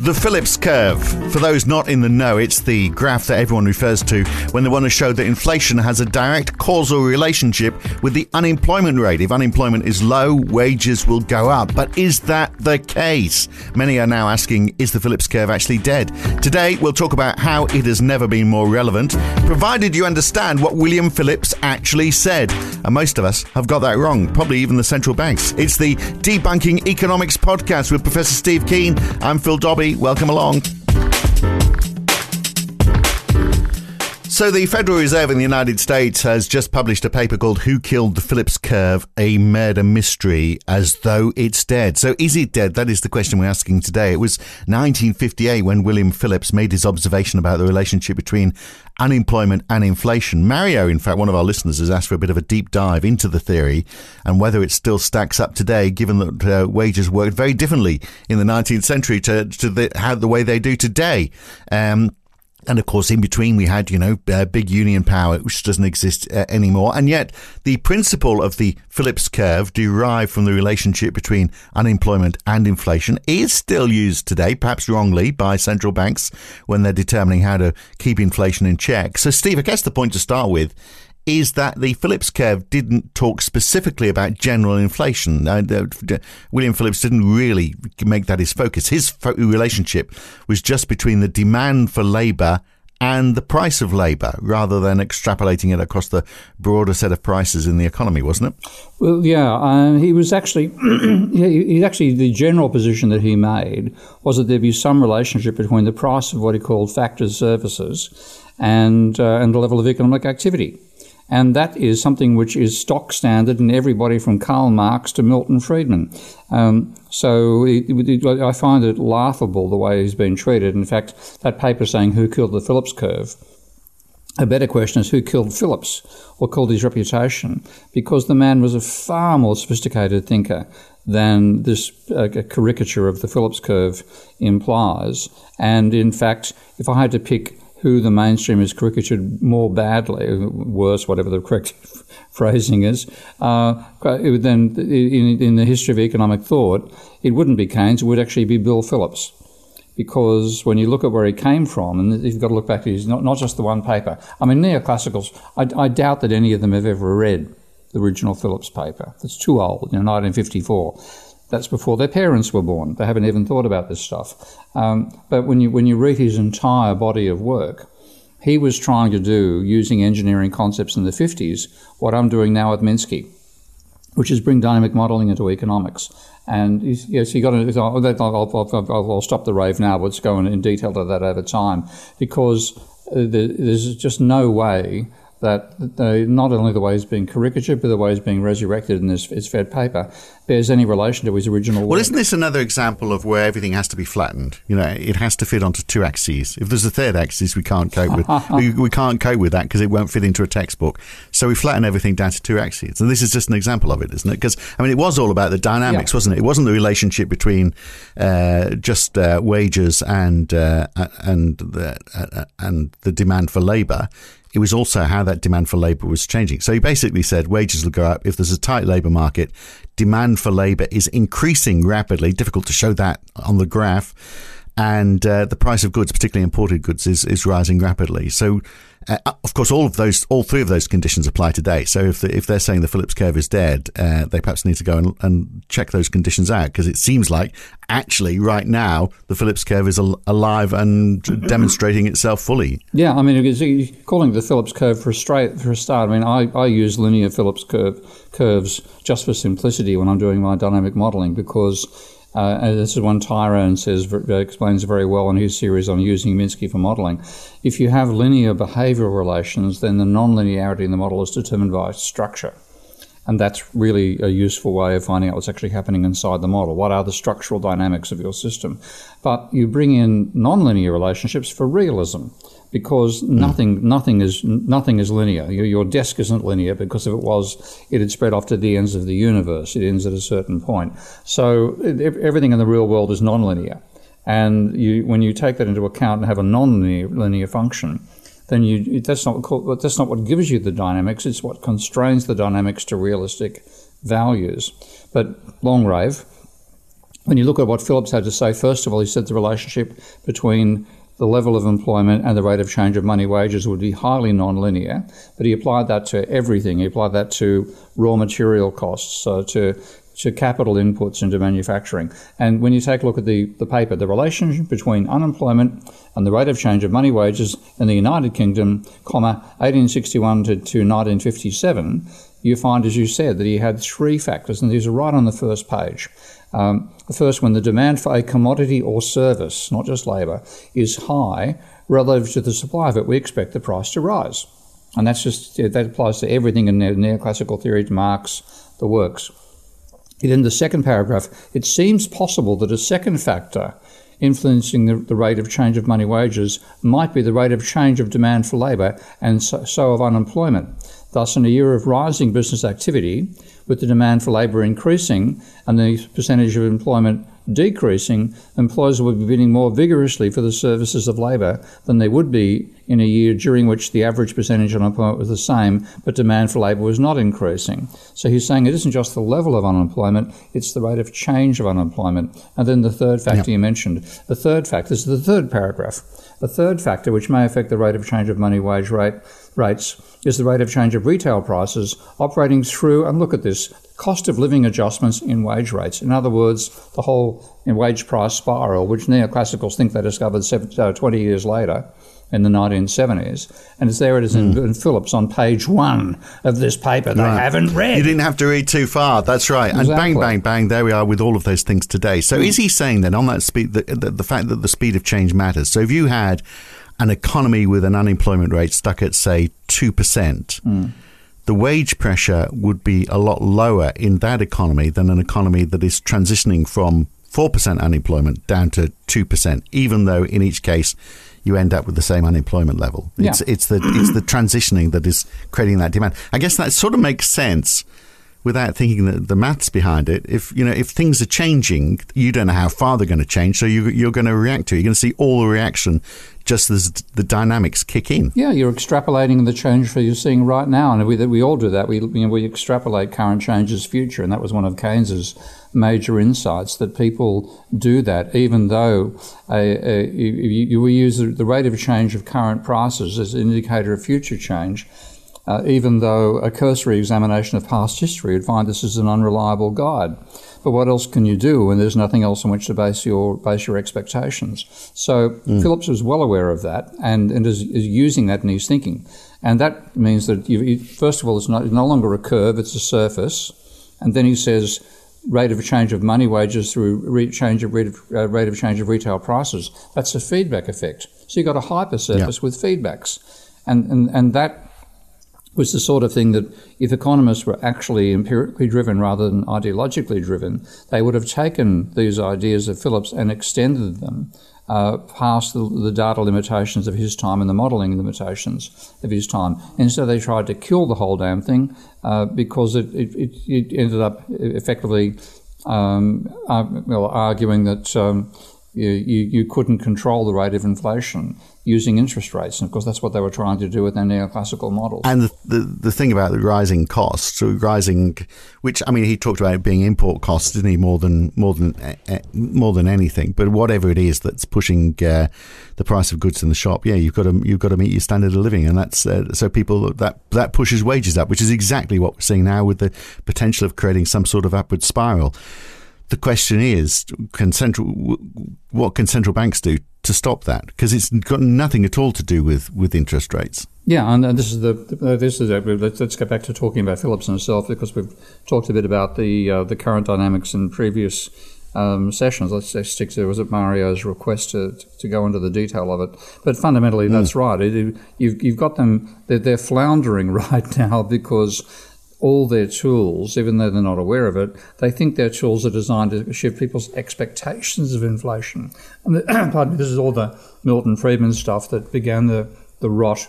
The Phillips Curve. For those not in the know, it's the graph that everyone refers to when they want to show that inflation has a direct causal relationship with the unemployment rate. If unemployment is low, wages will go up. But is that the case? Many are now asking, is the Phillips Curve actually dead? Today, we'll talk about how it has never been more relevant, provided you understand what William Phillips actually said. And most of us have got that wrong, probably even the central banks. It's the Debunking Economics podcast with Professor Steve Keen. I'm Phil Dobby. Welcome along. So the Federal Reserve in the United States has just published a paper called Who Killed the Phillips Curve? A Murder Mystery, as though it's dead. So is it dead? That is the question we're asking today. It was 1958 when William Phillips made his observation about the relationship between unemployment and inflation. Mario, in fact, one of our listeners, has asked for a bit of a deep dive into the theory and whether it still stacks up today, given that wages worked very differently in the 19th century to the way they do today. And of course, in between, we had, big union power, which doesn't exist anymore. And yet the principle of the Phillips curve derived from the relationship between unemployment and inflation is still used today, perhaps wrongly, by central banks when they're determining how to keep inflation in check. So, Steve, I guess the point to start with is that the Phillips curve didn't talk specifically about general inflation. William Phillips didn't really make that his focus. His relationship was just between the demand for labour and the price of labour, rather than extrapolating it across the broader set of prices in the economy, wasn't it? Well, yeah, he was actually, the general position that he made was that there'd be some relationship between the price of what he called factors, services, and the level of economic activity. And that is something which is stock standard in everybody from Karl Marx to Milton Friedman. So I find it laughable the way he's been treated. In fact, that paper saying who killed the Phillips curve, a better question is who killed Phillips or killed his reputation, because the man was a far more sophisticated thinker than this caricature of the Phillips curve implies. And in fact, if I had to pick who the mainstream is caricatured more badly, worse, whatever the correct phrasing is, then in the history of economic thought, it wouldn't be Keynes, it would actually be Bill Phillips. Because when you look at where he came from, and you've got to look back to his, not just the one paper. I mean, neoclassicals, I doubt that any of them have ever read the original Phillips paper. It's too old, 1954. That's before their parents were born. They haven't even thought about this stuff. But when you read his entire body of work, he was trying to do, using engineering concepts in the 50s, what I'm doing now with Minsky, which is bring dynamic modelling into economics. And I'll stop the rave now, but let's go in detail to that over time, because there's just no way that not only the way he's being caricatured, but the way he's being resurrected in his Fed paper bears any relation to his original work. Well, isn't this another example of where everything has to be flattened? It has to fit onto two axes. If there's a third axis, we can't cope with we can't cope with that because it won't fit into a textbook. So we flatten everything down to two axes. And this is just an example of it, isn't it? Because, it was all about the dynamics, wasn't it? It wasn't the relationship between just wages and the demand for labour. It was also how that demand for labour was changing. So he basically said wages will go up if there's a tight labour market. Demand for labour is increasing rapidly. Difficult to show that on the graph. And the price of goods, particularly imported goods, is rising rapidly. So, of course, all three of those conditions apply today. So if they're saying the Phillips curve is dead, they perhaps need to go and check those conditions out, because it seems like actually right now the Phillips curve is alive and demonstrating itself fully. Yeah, calling the Phillips curve for a start. I use linear Phillips curves just for simplicity when I'm doing my dynamic modelling, because And this is one Tyrone says, explains very well in his series on using Minsky for modelling. If you have linear behavioural relations, then the nonlinearity in the model is determined by structure. And that's really a useful way of finding out what's actually happening inside the model. What are the structural dynamics of your system? But you bring in nonlinear relationships for realism, because nothing is linear. Your desk isn't linear, because if it was, it had spread off to the ends of the universe. It ends at a certain point. So everything in the real world is nonlinear. And when you take that into account and have a nonlinear function, then that's not what gives you the dynamics. It's what constrains the dynamics to realistic values. But long rave, when you look at what Phillips had to say, first of all, he said the relationship between the level of employment and the rate of change of money wages would be highly nonlinear, but he applied that to everything. He applied that to raw material costs, to capital inputs into manufacturing. And when you take a look at the paper, the relationship between unemployment and the rate of change of money wages in the United Kingdom, 1861 to 1957, you find, as you said, that he had three factors, and these are right on the first page. The first one, the demand for a commodity or service, not just labour, is high relative to the supply of it. We expect the price to rise. And that applies to everything in neoclassical theory, to Marx, the works. In the second paragraph, it seems possible that a second factor influencing the rate of change of money wages might be the rate of change of demand for labour and so of unemployment. Thus, in a year of rising business activity, with the demand for labour increasing and the percentage of employment decreasing, employers will be bidding more vigorously for the services of labour than they would be in a year during which the average percentage of unemployment was the same, but demand for labour was not increasing. So he's saying it isn't just the level of unemployment, it's the rate of change of unemployment. And then the third factor you mentioned, the third factor, this is the third paragraph, the third factor which may affect the rate of change of money wage rates is the rate of change of retail prices operating through, and look at this, cost of living adjustments in wage rates. In other words, the whole wage price spiral, which neoclassicals think they discovered 20 years later in the 1970s. And it's there it is in Phillips on page 1 of this paper they haven't read. You didn't have to read too far. That's right. Exactly. And bang, bang, bang, there we are with all of those things today. So is he saying then on that speed, the fact that the speed of change matters? So if you had an economy with an unemployment rate stuck at, say, 2%, the wage pressure would be a lot lower in that economy than an economy that is transitioning from 4% unemployment down to 2%, even though in each case you end up with the same unemployment level. Yeah. It's the transitioning that is creating that demand. I guess that sort of makes sense without thinking that the maths behind it. If things are changing, you don't know how far they're going to change, so you're going to react to it. You're going to see all the reaction just as the dynamics kick in. Yeah, you're extrapolating the change that you're seeing right now, and we all do that. We extrapolate current changes future, and that was one of Keynes's major insights, that people do that, even though we use the rate of change of current prices as an indicator of future change. Even though a cursory examination of past history would find this is an unreliable guide. But what else can you do when there's nothing else on which to base your expectations? So Phillips was well aware of that and is using that in his thinking. And that means that, first of all, it's no longer a curve, it's a surface. And then he says rate of change of money wages through rate of change of retail prices. That's a feedback effect. So you've got a hypersurface with feedbacks. And that was the sort of thing that if economists were actually empirically driven rather than ideologically driven, they would have taken these ideas of Phillips and extended them past the data limitations of his time and the modelling limitations of his time. And so they tried to kill the whole damn thing because it ended up effectively arguing that you couldn't control the rate of inflation using interest rates. And, of course, that's what they were trying to do with their neoclassical models. And the thing about the rising costs, so rising, which, I mean, he talked about it being import costs, didn't he, more than anything. But whatever it is that's pushing the price of goods in the shop, you've got to meet your standard of living. And that's so people, that pushes wages up, which is exactly what we're seeing now with the potential of creating some sort of upward spiral. The question is, what can central banks do to stop that? Because it's got nothing at all to do with interest rates. Yeah, and let's go back to talking about Phillips and himself, because we've talked a bit about the current dynamics in previous sessions. Let's say it was at Mario's request to go into the detail of it. But fundamentally, that's right. You've got them, they're floundering right now because all their tools, even though they're not aware of it, they think their tools are designed to shift people's expectations of inflation. And pardon me, this is all the Milton Friedman stuff that began the rot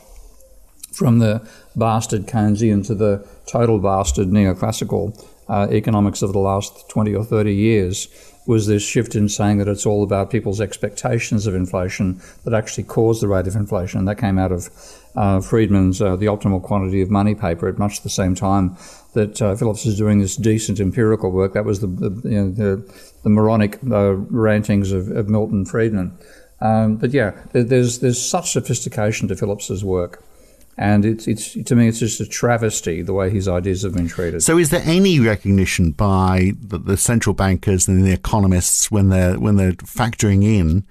from the bastard Keynesian to the total bastard neoclassical economics of the last 20 or 30 years, was this shift in saying that it's all about people's expectations of inflation that actually caused the rate of inflation. And that came out of Friedman's The Optimal Quantity of Money paper at much the same time that Phillips is doing this decent empirical work. That was the moronic rantings of Milton Friedman. But yeah, there's such sophistication to Phillips's work. And it's to me, it's just a travesty the way his ideas have been treated. So, is there any recognition by the central bankers and the economists when they're factoring in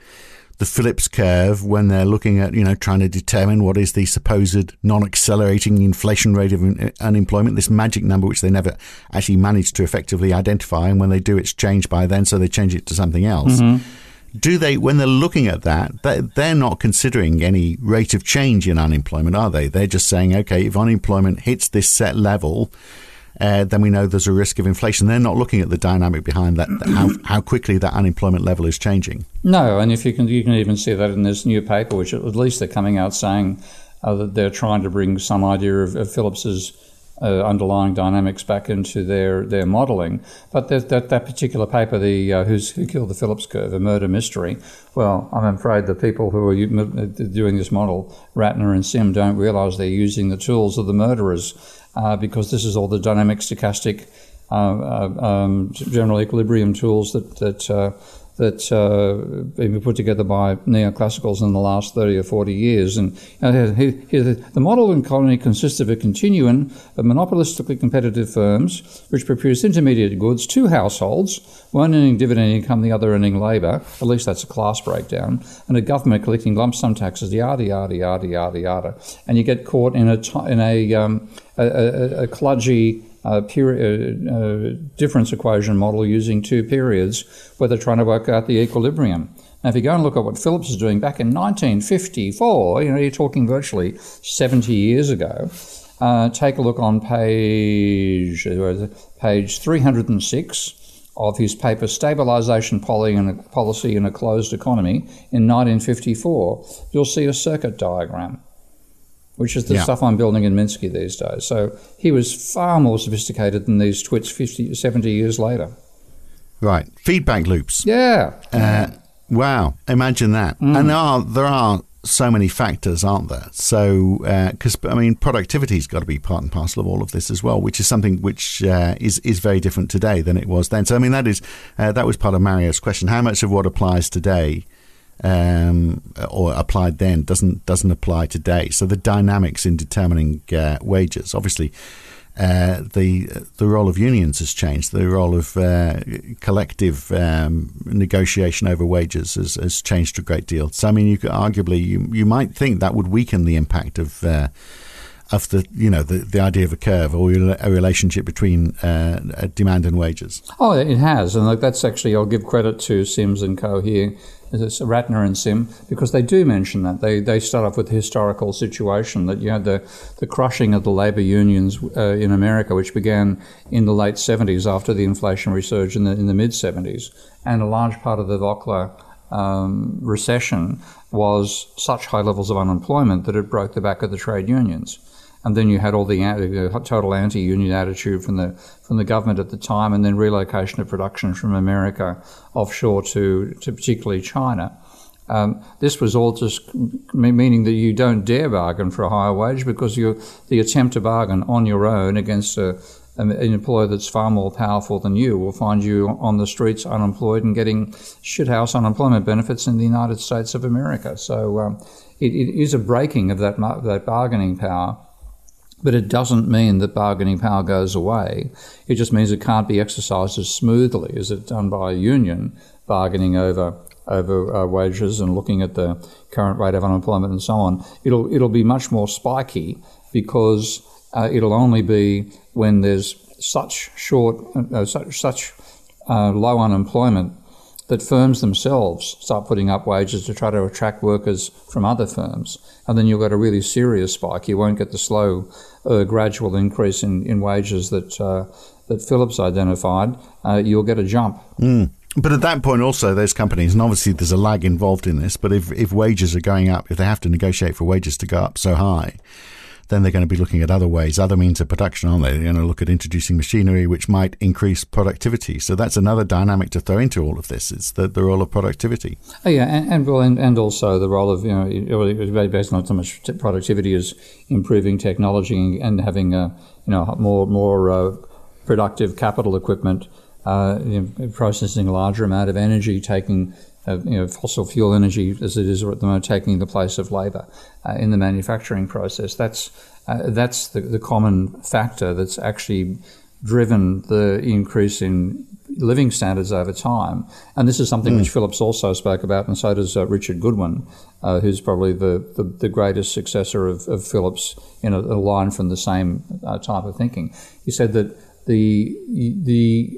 the Phillips curve, when they're looking at trying to determine what is the supposed non-accelerating inflation rate of unemployment, this magic number which they never actually managed to effectively identify, and when they do, it's changed by then, so they change it to something else. Mm-hmm. Do they, when they're looking at that, they're not considering any rate of change in unemployment, are they? They're just saying, okay, if unemployment hits this set level, then we know there's a risk of inflation. They're not looking at the dynamic behind that, how quickly that unemployment level is changing. No, and if you can even see that in this new paper, which at least they're coming out saying that they're trying to bring some idea of Phillips's underlying dynamics back into their modelling. But that particular paper, the Who Killed the Phillips Curve, A Murder Mystery, well, I'm afraid the people who are doing this model, Ratner and Sim, don't realise they're using the tools of the murderers because this is all the dynamic stochastic general equilibrium tools that been put together by neoclassicals in the last 30 or 40 years. And the model economy consists of a continuum of monopolistically competitive firms which produce intermediate goods to households, one earning dividend income, the other earning labour, at least that's a class breakdown, and a government collecting lump sum taxes, yada, yada, yada, yada, yada. And you get caught in a kludgy difference equation model using two periods where they're trying to work out the equilibrium. Now, if you go and look at what Phillips is doing back in 1954, you're talking virtually 70 years ago. Take a look on page 306 of his paper Stabilization Policy in a Closed Economy in 1954. You'll see a circuit diagram, which is the stuff I'm building in Minsky these days. So he was far more sophisticated than these twits 50, 70 years later. Right. Feedback loops. Yeah. Wow. Imagine that. Mm. And there are so many factors, aren't there? So, because, productivity's got to be part and parcel of all of this as well, which is something which is very different today than it was then. So, that was part of Mario's question. How much of what applies today or applied then doesn't apply today? So the dynamics in determining wages, obviously, the role of unions has changed. The role of collective negotiation over wages has changed a great deal. So you could arguably you might think that would weaken the impact of the idea of a curve or a relationship between demand and wages. Oh, it has, and that's actually, I'll give credit to Sims and Co here. It's Ratner and Sim, because they do mention that. They start off with the historical situation that you had the crushing of the labour unions in America, which began in the late 70s after the inflationary surge in the mid-70s. And a large part of the Volcker recession was such high levels of unemployment that it broke the back of the trade unions. And then you had all the total anti-union attitude from the government at the time, and then relocation of production from America offshore to particularly China. This was all just meaning that you don't dare bargain for a higher wage because the attempt to bargain on your own against an employer that's far more powerful than you will find you on the streets unemployed and getting shithouse unemployment benefits in the United States of America. So it is a breaking of that bargaining power. But it doesn't mean that bargaining power goes away. It just means it can't be exercised as smoothly as it's done by a union bargaining over wages and looking at the current rate of unemployment and so on. It'll be much more spiky because it'll only be when there's such low unemployment that firms themselves start putting up wages to try to attract workers from other firms. And then you've got a really serious spike. You won't get the slow, gradual increase in wages that that Phillips identified. You'll get a jump. Mm. But at that point also, those companies, and obviously there's a lag involved in this, but if wages are going up, if they have to negotiate for wages to go up so high, then they're going to be looking at other ways, other means of production, aren't they? They're going to look at introducing machinery, which might increase productivity. So that's another dynamic to throw into all of this. It's the role of productivity. Oh, yeah, and also the role of, you know, it was based on so much productivity as improving technology and having, more productive capital equipment, processing a larger amount of energy, taking fossil fuel energy as it is at the moment, taking the place of labour in the manufacturing process. That's the common factor that's actually driven the increase in living standards over time. And this is something which Phillips also spoke about, and so does Richard Goodwin, who's probably the greatest successor of Phillips in a line from the same type of thinking. He said that the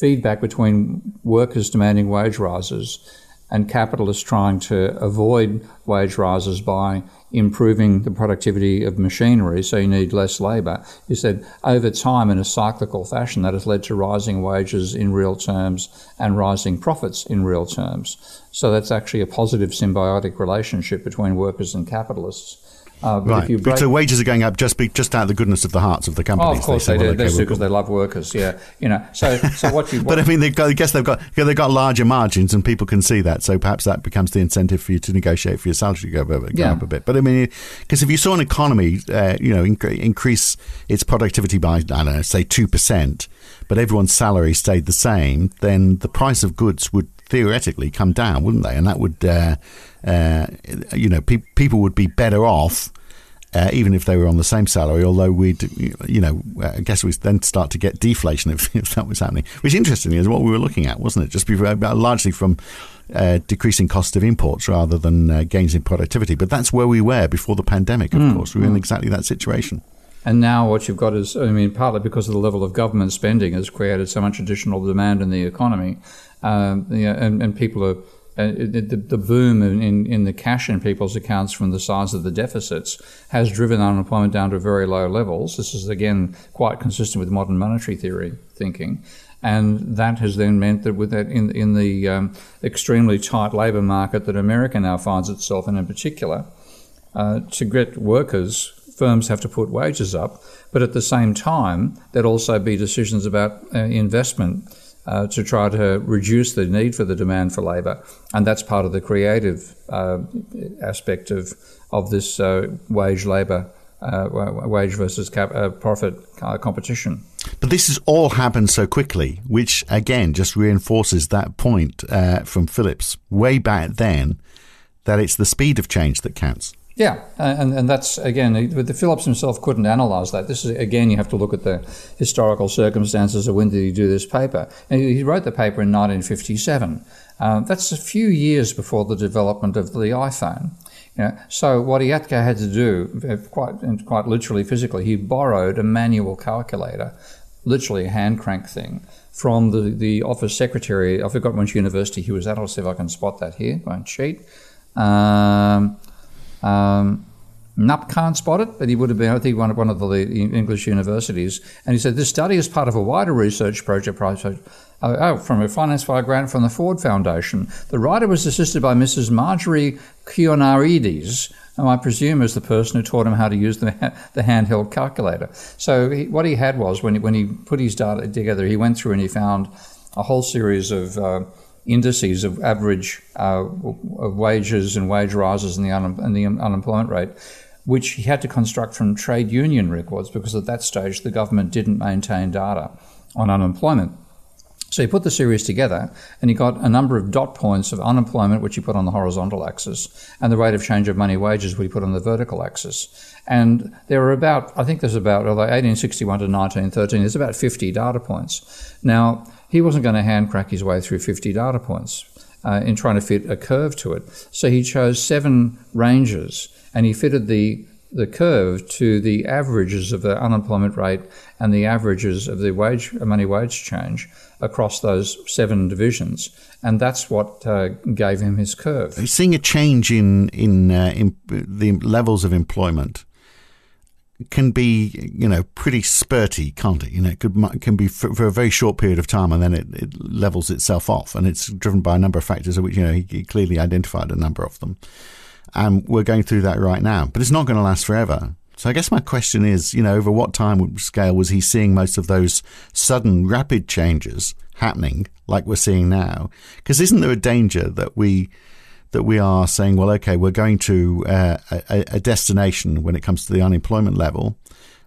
feedback between workers demanding wage rises and capitalists trying to avoid wage rises by improving the productivity of machinery, so you need less labour. He said, over time, in a cyclical fashion, that has led to rising wages in real terms and rising profits in real terms. So that's actually a positive symbiotic relationship between workers and capitalists. Right. So wages are going up just out of the goodness of the hearts of the companies. Oh, of course they do. That's because they love workers. Yeah, So what you. But I mean, they've got larger margins, and people can see that. So perhaps that becomes the incentive for you to negotiate for your salary to go up a bit. But I mean, because if you saw an economy, increase its productivity by, I don't know, say 2%, but everyone's salary stayed the same, then the price of goods would theoretically come down, wouldn't they? And that would, people would be better off even if they were on the same salary, although I guess we then start to get deflation if that was happening, which interestingly is what we were looking at, wasn't it? Just before, largely from decreasing cost of imports rather than gains in productivity. But that's where we were before the pandemic, of course. We were in exactly that situation. And now what you've got is, I mean, partly because of the level of government spending has created so much additional demand in the economy, and people are the boom in the cash in people's accounts from the size of the deficits has driven unemployment down to very low levels. This is, again, quite consistent with modern monetary theory thinking. And that has then meant that with that in the extremely tight labour market that America now finds itself in particular, to get workers, firms have to put wages up. But at the same time, there'd also be decisions about investment to try to reduce the need for the demand for labour. And that's part of the creative aspect of this wage versus profit competition. But this has all happened so quickly, which again just reinforces that point from Phillips way back then, that it's the speed of change that counts. Yeah, and that's, again, but the Phillips himself couldn't analyse that. This is, again, you have to look at the historical circumstances of when did he do this paper. And he wrote the paper in 1957. That's a few years before the development of the iPhone. So what Iacocca had to do, quite literally, physically, he borrowed a manual calculator, literally a hand crank thing, from the office secretary. I forgot which university he was at. I'll see if I can spot that here. I won't cheat. Nup can't spot it, but he would have been, I think, one of the English universities. And he said, this study is part of a wider research project from a finance by a grant from the Ford Foundation. The writer was assisted by Mrs. Marjorie Kionarides, who I presume is the person who taught him how to use the handheld calculator. So what he had was, when he put his data together, he went through and he found a whole series of indices of average of wages and wage rises and the unemployment rate, which he had to construct from trade union records, because at that stage the government didn't maintain data on unemployment. So he put the series together and he got a number of dot points of unemployment, which he put on the horizontal axis, and the rate of change of money wages, which he put on the vertical axis. And there are about 1861 to 1913, there's about 50 data points. Now, he wasn't going to hand crack his way through 50 data points in trying to fit a curve to it. So he chose 7 ranges and he fitted the the curve to the averages of the unemployment rate and the averages of the wage, money-wage change across those seven divisions. And that's what gave him his curve. He's seeing a change in the levels of employment. Can be, you know, pretty spurty, can't it? You know, it can be for a very short period of time, and then it levels itself off, and it's driven by a number of factors, of which, you know, he clearly identified a number of them, and we're going through that right now. But it's not going to last forever. So I guess my question is, you know, over what time scale was he seeing most of those sudden, rapid changes happening, like we're seeing now? Because isn't there a danger that we are saying, well, okay, we're going to a destination when it comes to the unemployment level,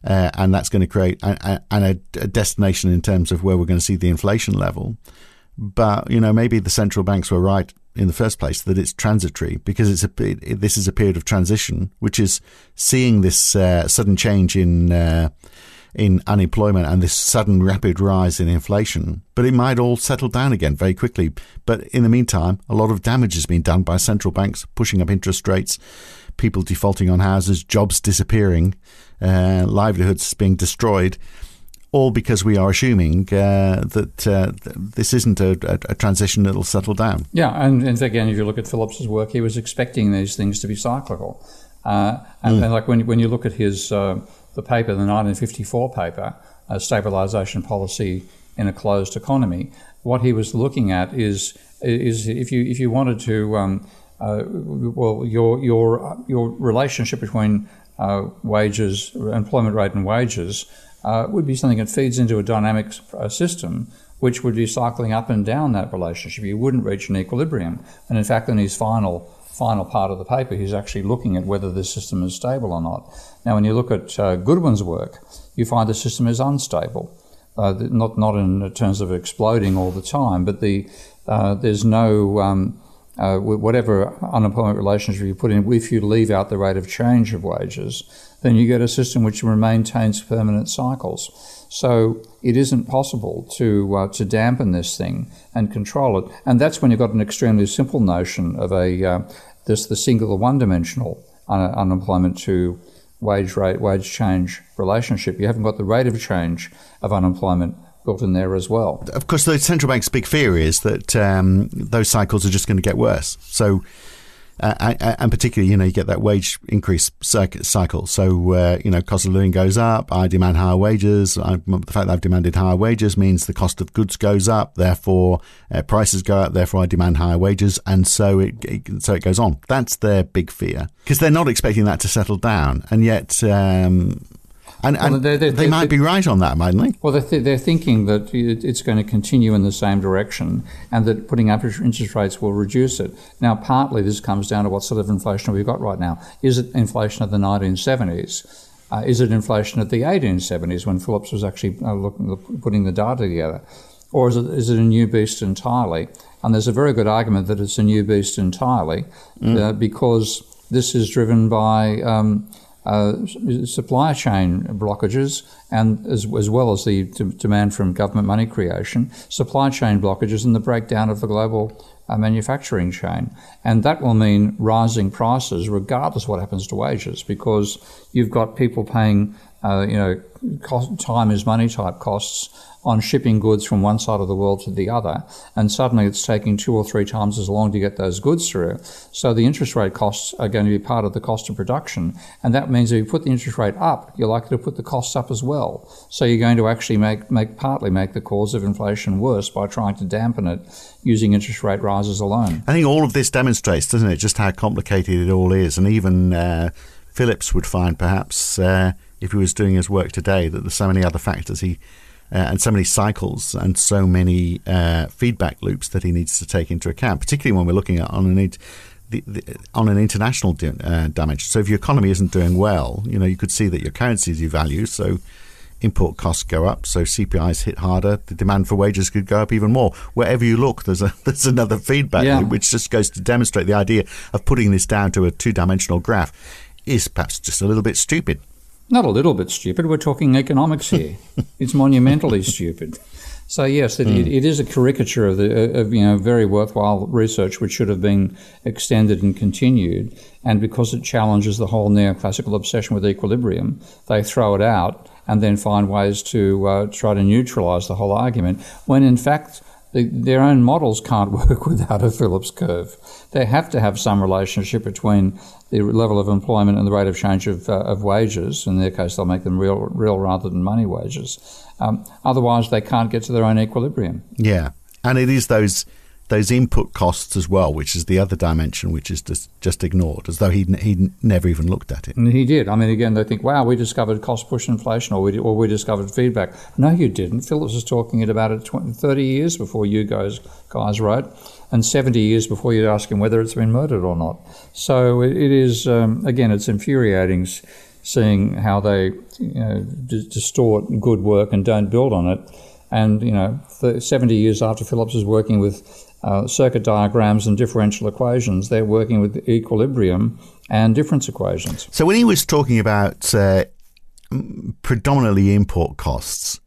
and that's going to create a destination in terms of where we're going to see the inflation level. But, you know, maybe the central banks were right in the first place that it's transitory, because this is a period of transition, which is seeing this sudden change in unemployment and this sudden rapid rise in inflation, but it might all settle down again very quickly. But in the meantime, a lot of damage has been done by central banks pushing up interest rates, people defaulting on houses, jobs disappearing, livelihoods being destroyed, all because we are assuming that this isn't a transition that'll settle down. Yeah, and again, if you look at Phillips's work, he was expecting these things to be cyclical. And like when you look at his... the paper, the 1954 paper, Stabilisation Policy in a Closed Economy, what he was looking at is if you wanted to, your relationship between wages, employment rate and wages, would be something that feeds into a dynamic system, which would be cycling up and down that relationship. You wouldn't reach an equilibrium. And in fact, in his final part of the paper, he's actually looking at whether the system is stable or not. Now, when you look at Goodwin's work, you find the system is unstable, not in terms of exploding all the time, but there's no, whatever unemployment relationship you put in, if you leave out the rate of change of wages, then you get a system which maintains permanent cycles. So it isn't possible to dampen this thing and control it, and that's when you've got an extremely simple notion of the singular one-dimensional unemployment to wage change relationship. You haven't got the rate of change of unemployment built in there as well. Of course, the central bank's big fear is that those cycles are just going to get worse. So. And particularly, you know, you get that wage increase cycle. So, you know, cost of living goes up. I demand higher wages. The fact that I've demanded higher wages means the cost of goods goes up. Therefore, prices go up. Therefore, I demand higher wages. And so it goes on. That's their big fear, because they're not expecting that to settle down. And yet, they might be right on that, mightn't they? Well, they're thinking that it's going to continue in the same direction, and that putting up interest rates will reduce it. Now, partly this comes down to what sort of inflation we've got right now. Is it inflation of the 1970s? Is it inflation of the 1870s, when Phillips was actually putting the data together? Or is it a new beast entirely? And there's a very good argument that it's a new beast entirely, because this is driven by... supply chain blockages, and as well as the demand from government money creation, supply chain blockages and the breakdown of the global manufacturing chain. And that will mean rising prices regardless of what happens to wages, because you've got people paying, time is money type costs on shipping goods from one side of the world to the other, and suddenly it's taking 2 or 3 times as long to get those goods through. So the interest rate costs are going to be part of the cost of production, and that means if you put the interest rate up, you're likely to put the costs up as well. So you're going to actually make the cause of inflation worse by trying to dampen it using interest rate rises alone. I think all of this demonstrates, doesn't it, just how complicated it all is, and even Phillips would find, perhaps, if he was doing his work today, that there's so many other factors and so many cycles and so many feedback loops that he needs to take into account, particularly when we're looking at on an international damage. So if your economy isn't doing well, you know, you could see that your currencies devalue, so import costs go up, so CPIs hit harder, the demand for wages could go up even more. Wherever you look, there's another feedback loop, which just goes to demonstrate the idea of putting this down to a two-dimensional graph is perhaps just a little bit stupid. Not a little bit stupid. We're talking economics here. It's monumentally stupid. So yes, it is a caricature of very worthwhile research which should have been extended and continued. And because it challenges the whole neoclassical obsession with equilibrium, they throw it out and then find ways to try to neutralize the whole argument, when in fact their own models can't work without a Phillips curve. They have to have some relationship between the level of employment and the rate of change of wages. In their case, they'll make them real rather than money wages. Otherwise, they can't get to their own equilibrium. Yeah, and it is those input costs as well, which is the other dimension, which is just ignored, as though he'd never even looked at it. And he did. I mean, again, they think, wow, we discovered cost-push inflation, or we discovered feedback. No, you didn't. Phillips was talking about it 30 years before you guys wrote, and 70 years before you'd ask him whether it's been murdered or not. So it is, again, it's infuriating seeing how they distort good work and don't build on it. And, 70 years after Phillips is working with circuit diagrams and differential equations, they're working with equilibrium and difference equations. So when he was talking about predominantly import costs,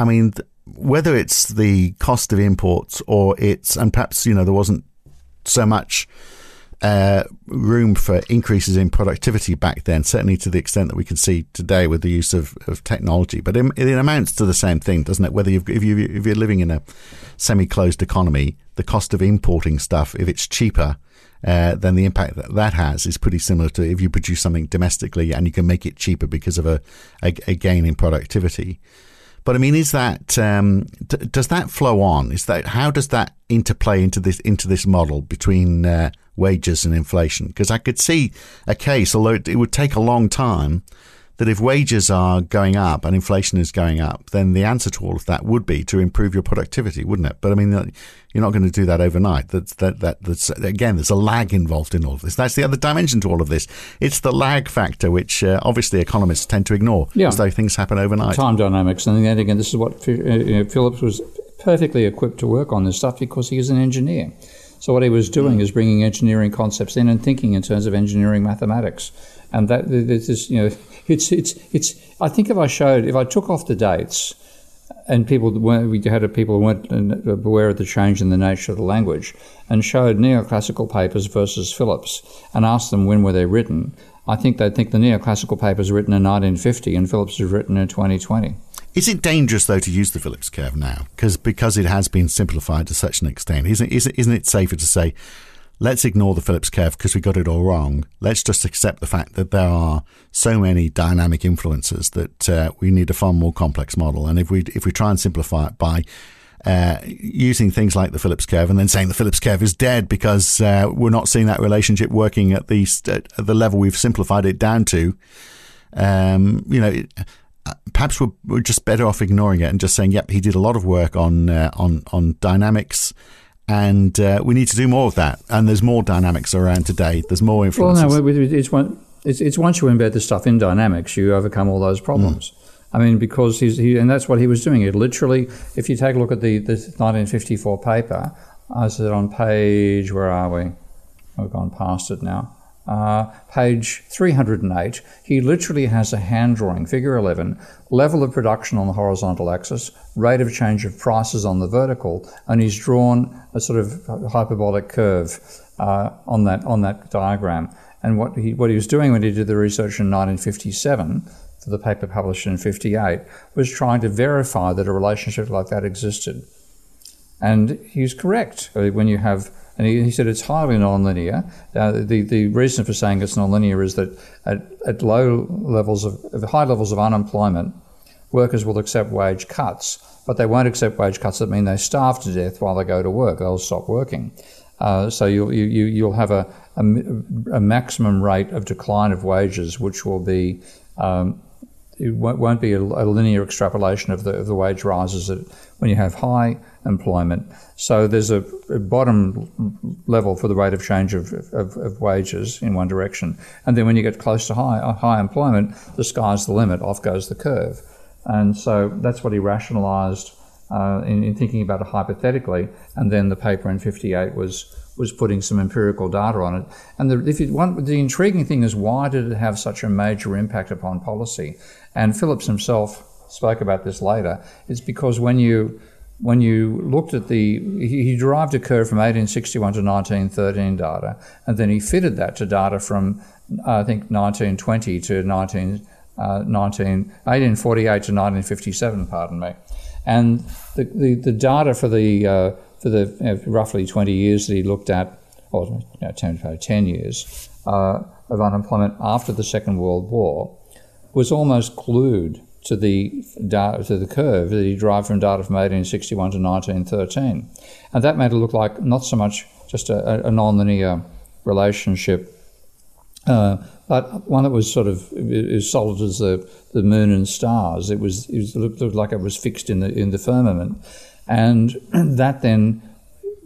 I mean, whether it's the cost of imports or it's, and perhaps, there wasn't so much room for increases in productivity back then, certainly to the extent that we can see today with the use of technology. But it amounts to the same thing, doesn't it? Whether if you're living in a semi-closed economy, the cost of importing stuff, if it's cheaper, then the impact that has is pretty similar to if you produce something domestically and you can make it cheaper because of a gain in productivity. But I mean, is that does that flow on? Is that how does that interplay into this model between wages and inflation? Because I could see a case, although it would take a long time, that if wages are going up and inflation is going up, then the answer to all of that would be to improve your productivity, wouldn't it? But I mean, you're not going to do that overnight. That's again, there's a lag involved in all of this. That's the other dimension to all of this. It's the lag factor, which obviously economists tend to ignore, as though things happen overnight. Time dynamics, and then again, this is what Phillips was perfectly equipped to work on this stuff because he was an engineer. So what he was doing is bringing engineering concepts in and thinking in terms of engineering mathematics, and that this it's. I think if I took off the dates, and people who weren't aware of the change in the nature of the language, and showed neoclassical papers versus Phillips, and asked them when were they written, I think they'd think the neoclassical papers were written in 1950 and Phillips was written in 2020. Is it dangerous, though, to use the Phillips curve now? Because it has been simplified to such an extent. Isn't it safer to say, let's ignore the Phillips curve because we got it all wrong. Let's just accept the fact that there are so many dynamic influences that we need a far more complex model. And if we try and simplify it by using things like the Phillips curve and then saying the Phillips curve is dead because we're not seeing that relationship working at the level we've simplified it down to, perhaps we're just better off ignoring it and just saying, yep, he did a lot of work on dynamics, and we need to do more of that. And there's more dynamics around today. There's more influences. Well, no, it's once you embed the stuff in dynamics, you overcome all those problems. I mean, because and that's what he was doing. It literally, if you take a look at the 1954 paper, I said on page, where are we? We've gone past it now. Page 308, he literally has a hand drawing, figure 11, level of production on the horizontal axis, rate of change of prices on the vertical, and he's drawn a sort of hyperbolic curve on that diagram. And what he was doing when he did the research in 1957 for the paper published in 58 was trying to verify that a relationship like that existed. And he's correct. When you have And he said it's highly nonlinear. The reason for saying it's nonlinear is that at low levels of high levels of unemployment, workers will accept wage cuts, but they won't accept wage cuts that mean they starve to death while they go to work. They'll stop working. So you'll have a maximum rate of decline of wages, which will be it won't be a linear extrapolation of the wage rises when you have high employment. So there's a bottom level for the rate of change of wages in one direction. And then when you get close to high employment, the sky's the limit, off goes the curve. And so that's what he rationalized in thinking about it hypothetically. And then the paper in 58 was putting some empirical data on it. And the intriguing thing is, why did it have such a major impact upon policy? And Phillips himself spoke about this later. It's because when you when you looked at the, he derived a curve from 1861 to 1913 data, and then he fitted that to data from, I think, 1920 to 1848 to 1957, pardon me. And the data for the roughly 20 years that he looked at, or 10 years, of unemployment after the Second World War was almost glued to the data, to the curve that he derived from data from 1861 to 1913. And that made it look like not so much just a nonlinear relationship, but one that was sort of as solid as the moon and stars. It looked like it was fixed in the firmament. And that then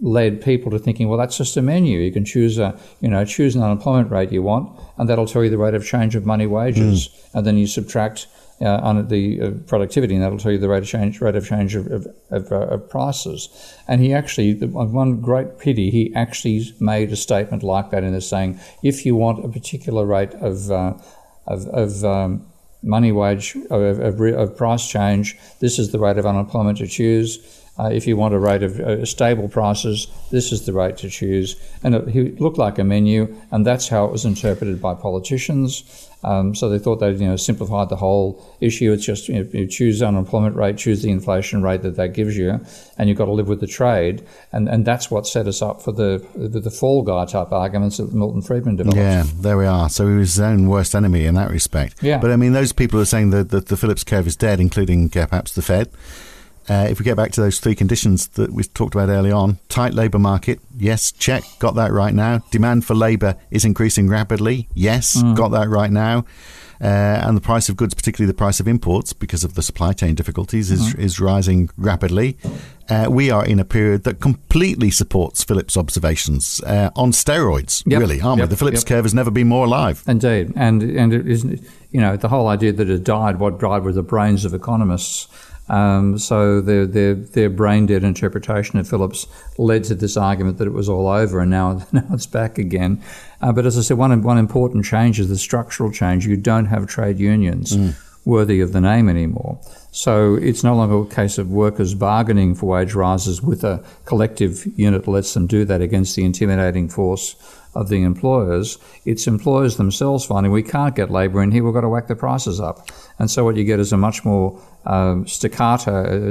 led people to thinking, well, that's just a menu. You can choose choose an unemployment rate you want, and that'll tell you the rate of change of money wages. And then you subtract on the productivity, and that'll tell you the rate of change of prices. And he actually, one great pity, he actually made a statement like that in the saying, if you want a particular rate of money wage of price change, this is the rate of unemployment to choose. If you want a rate of stable prices, this is the rate to choose. And it looked like a menu, and that's how it was interpreted by politicians. So they thought they'd simplified the whole issue. It's just you choose unemployment rate, choose the inflation rate that gives you, and you've got to live with the trade. And that's what set us up for the fall guy type arguments that Milton Friedman developed. Yeah, there we are. So he was his own worst enemy in that respect. Yeah. But I mean, those people are saying that the Phillips curve is dead, including perhaps the Fed. If we get back to those three conditions that we talked about early on, tight labour market, yes, check, got that right now. Demand for labour is increasing rapidly, yes, got that right now. And the price of goods, particularly the price of imports, because of the supply chain difficulties, is rising rapidly. We are in a period that completely supports Phillips' observations on steroids, really, aren't we? The Phillips curve has never been more alive. Indeed. And it is, the whole idea that it died, what died were the brains of economists. So their brain dead interpretation of Phillips led to this argument that it was all over, and now it's back again. But as I said, one important change is the structural change. You don't have trade unions worthy of the name anymore. So it's no longer a case of workers bargaining for wage rises with a collective unit that lets them do that against the intimidating force of the employers. It's employers themselves finding we can't get labour in here, we've got to whack the prices up. And so what you get is a much more staccato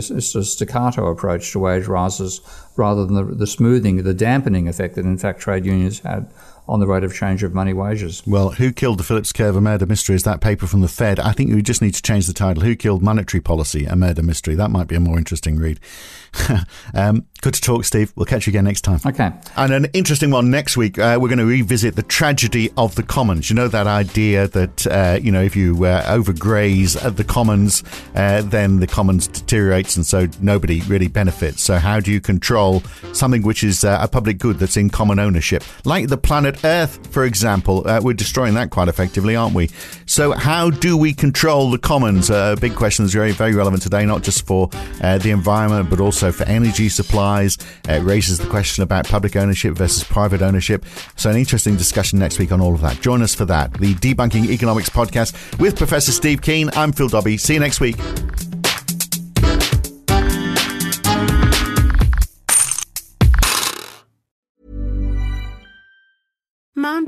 approach to wage rises rather than the smoothing, the dampening effect that in fact trade unions had on the rate of change of money wages. Well, Who Killed the Phillips Curve? A Murder Mystery is that paper from the Fed. I think we just need to change the title. Who Killed Monetary Policy? A Murder Mystery. That might be a more interesting read. Good to talk, Steve. We'll catch you again next time. Okay. And an interesting one next week. We're going to revisit the tragedy of the commons. You know, that idea that, if you overgraze at the commons, then the commons deteriorates and so nobody really benefits. So how do you control something which is a public good that's in common ownership? Like the planet Earth, for example. We're destroying that quite effectively, aren't we? So how do we control the commons? Big questions, very, very relevant today, not just for the environment, but also for energy supplies. It raises the question about public ownership versus private ownership. So an interesting discussion next week on all of that. Join us for that. The Debunking Economics Podcast with Professor Steve Keen. I'm Phil Dobby. See you next week. Mom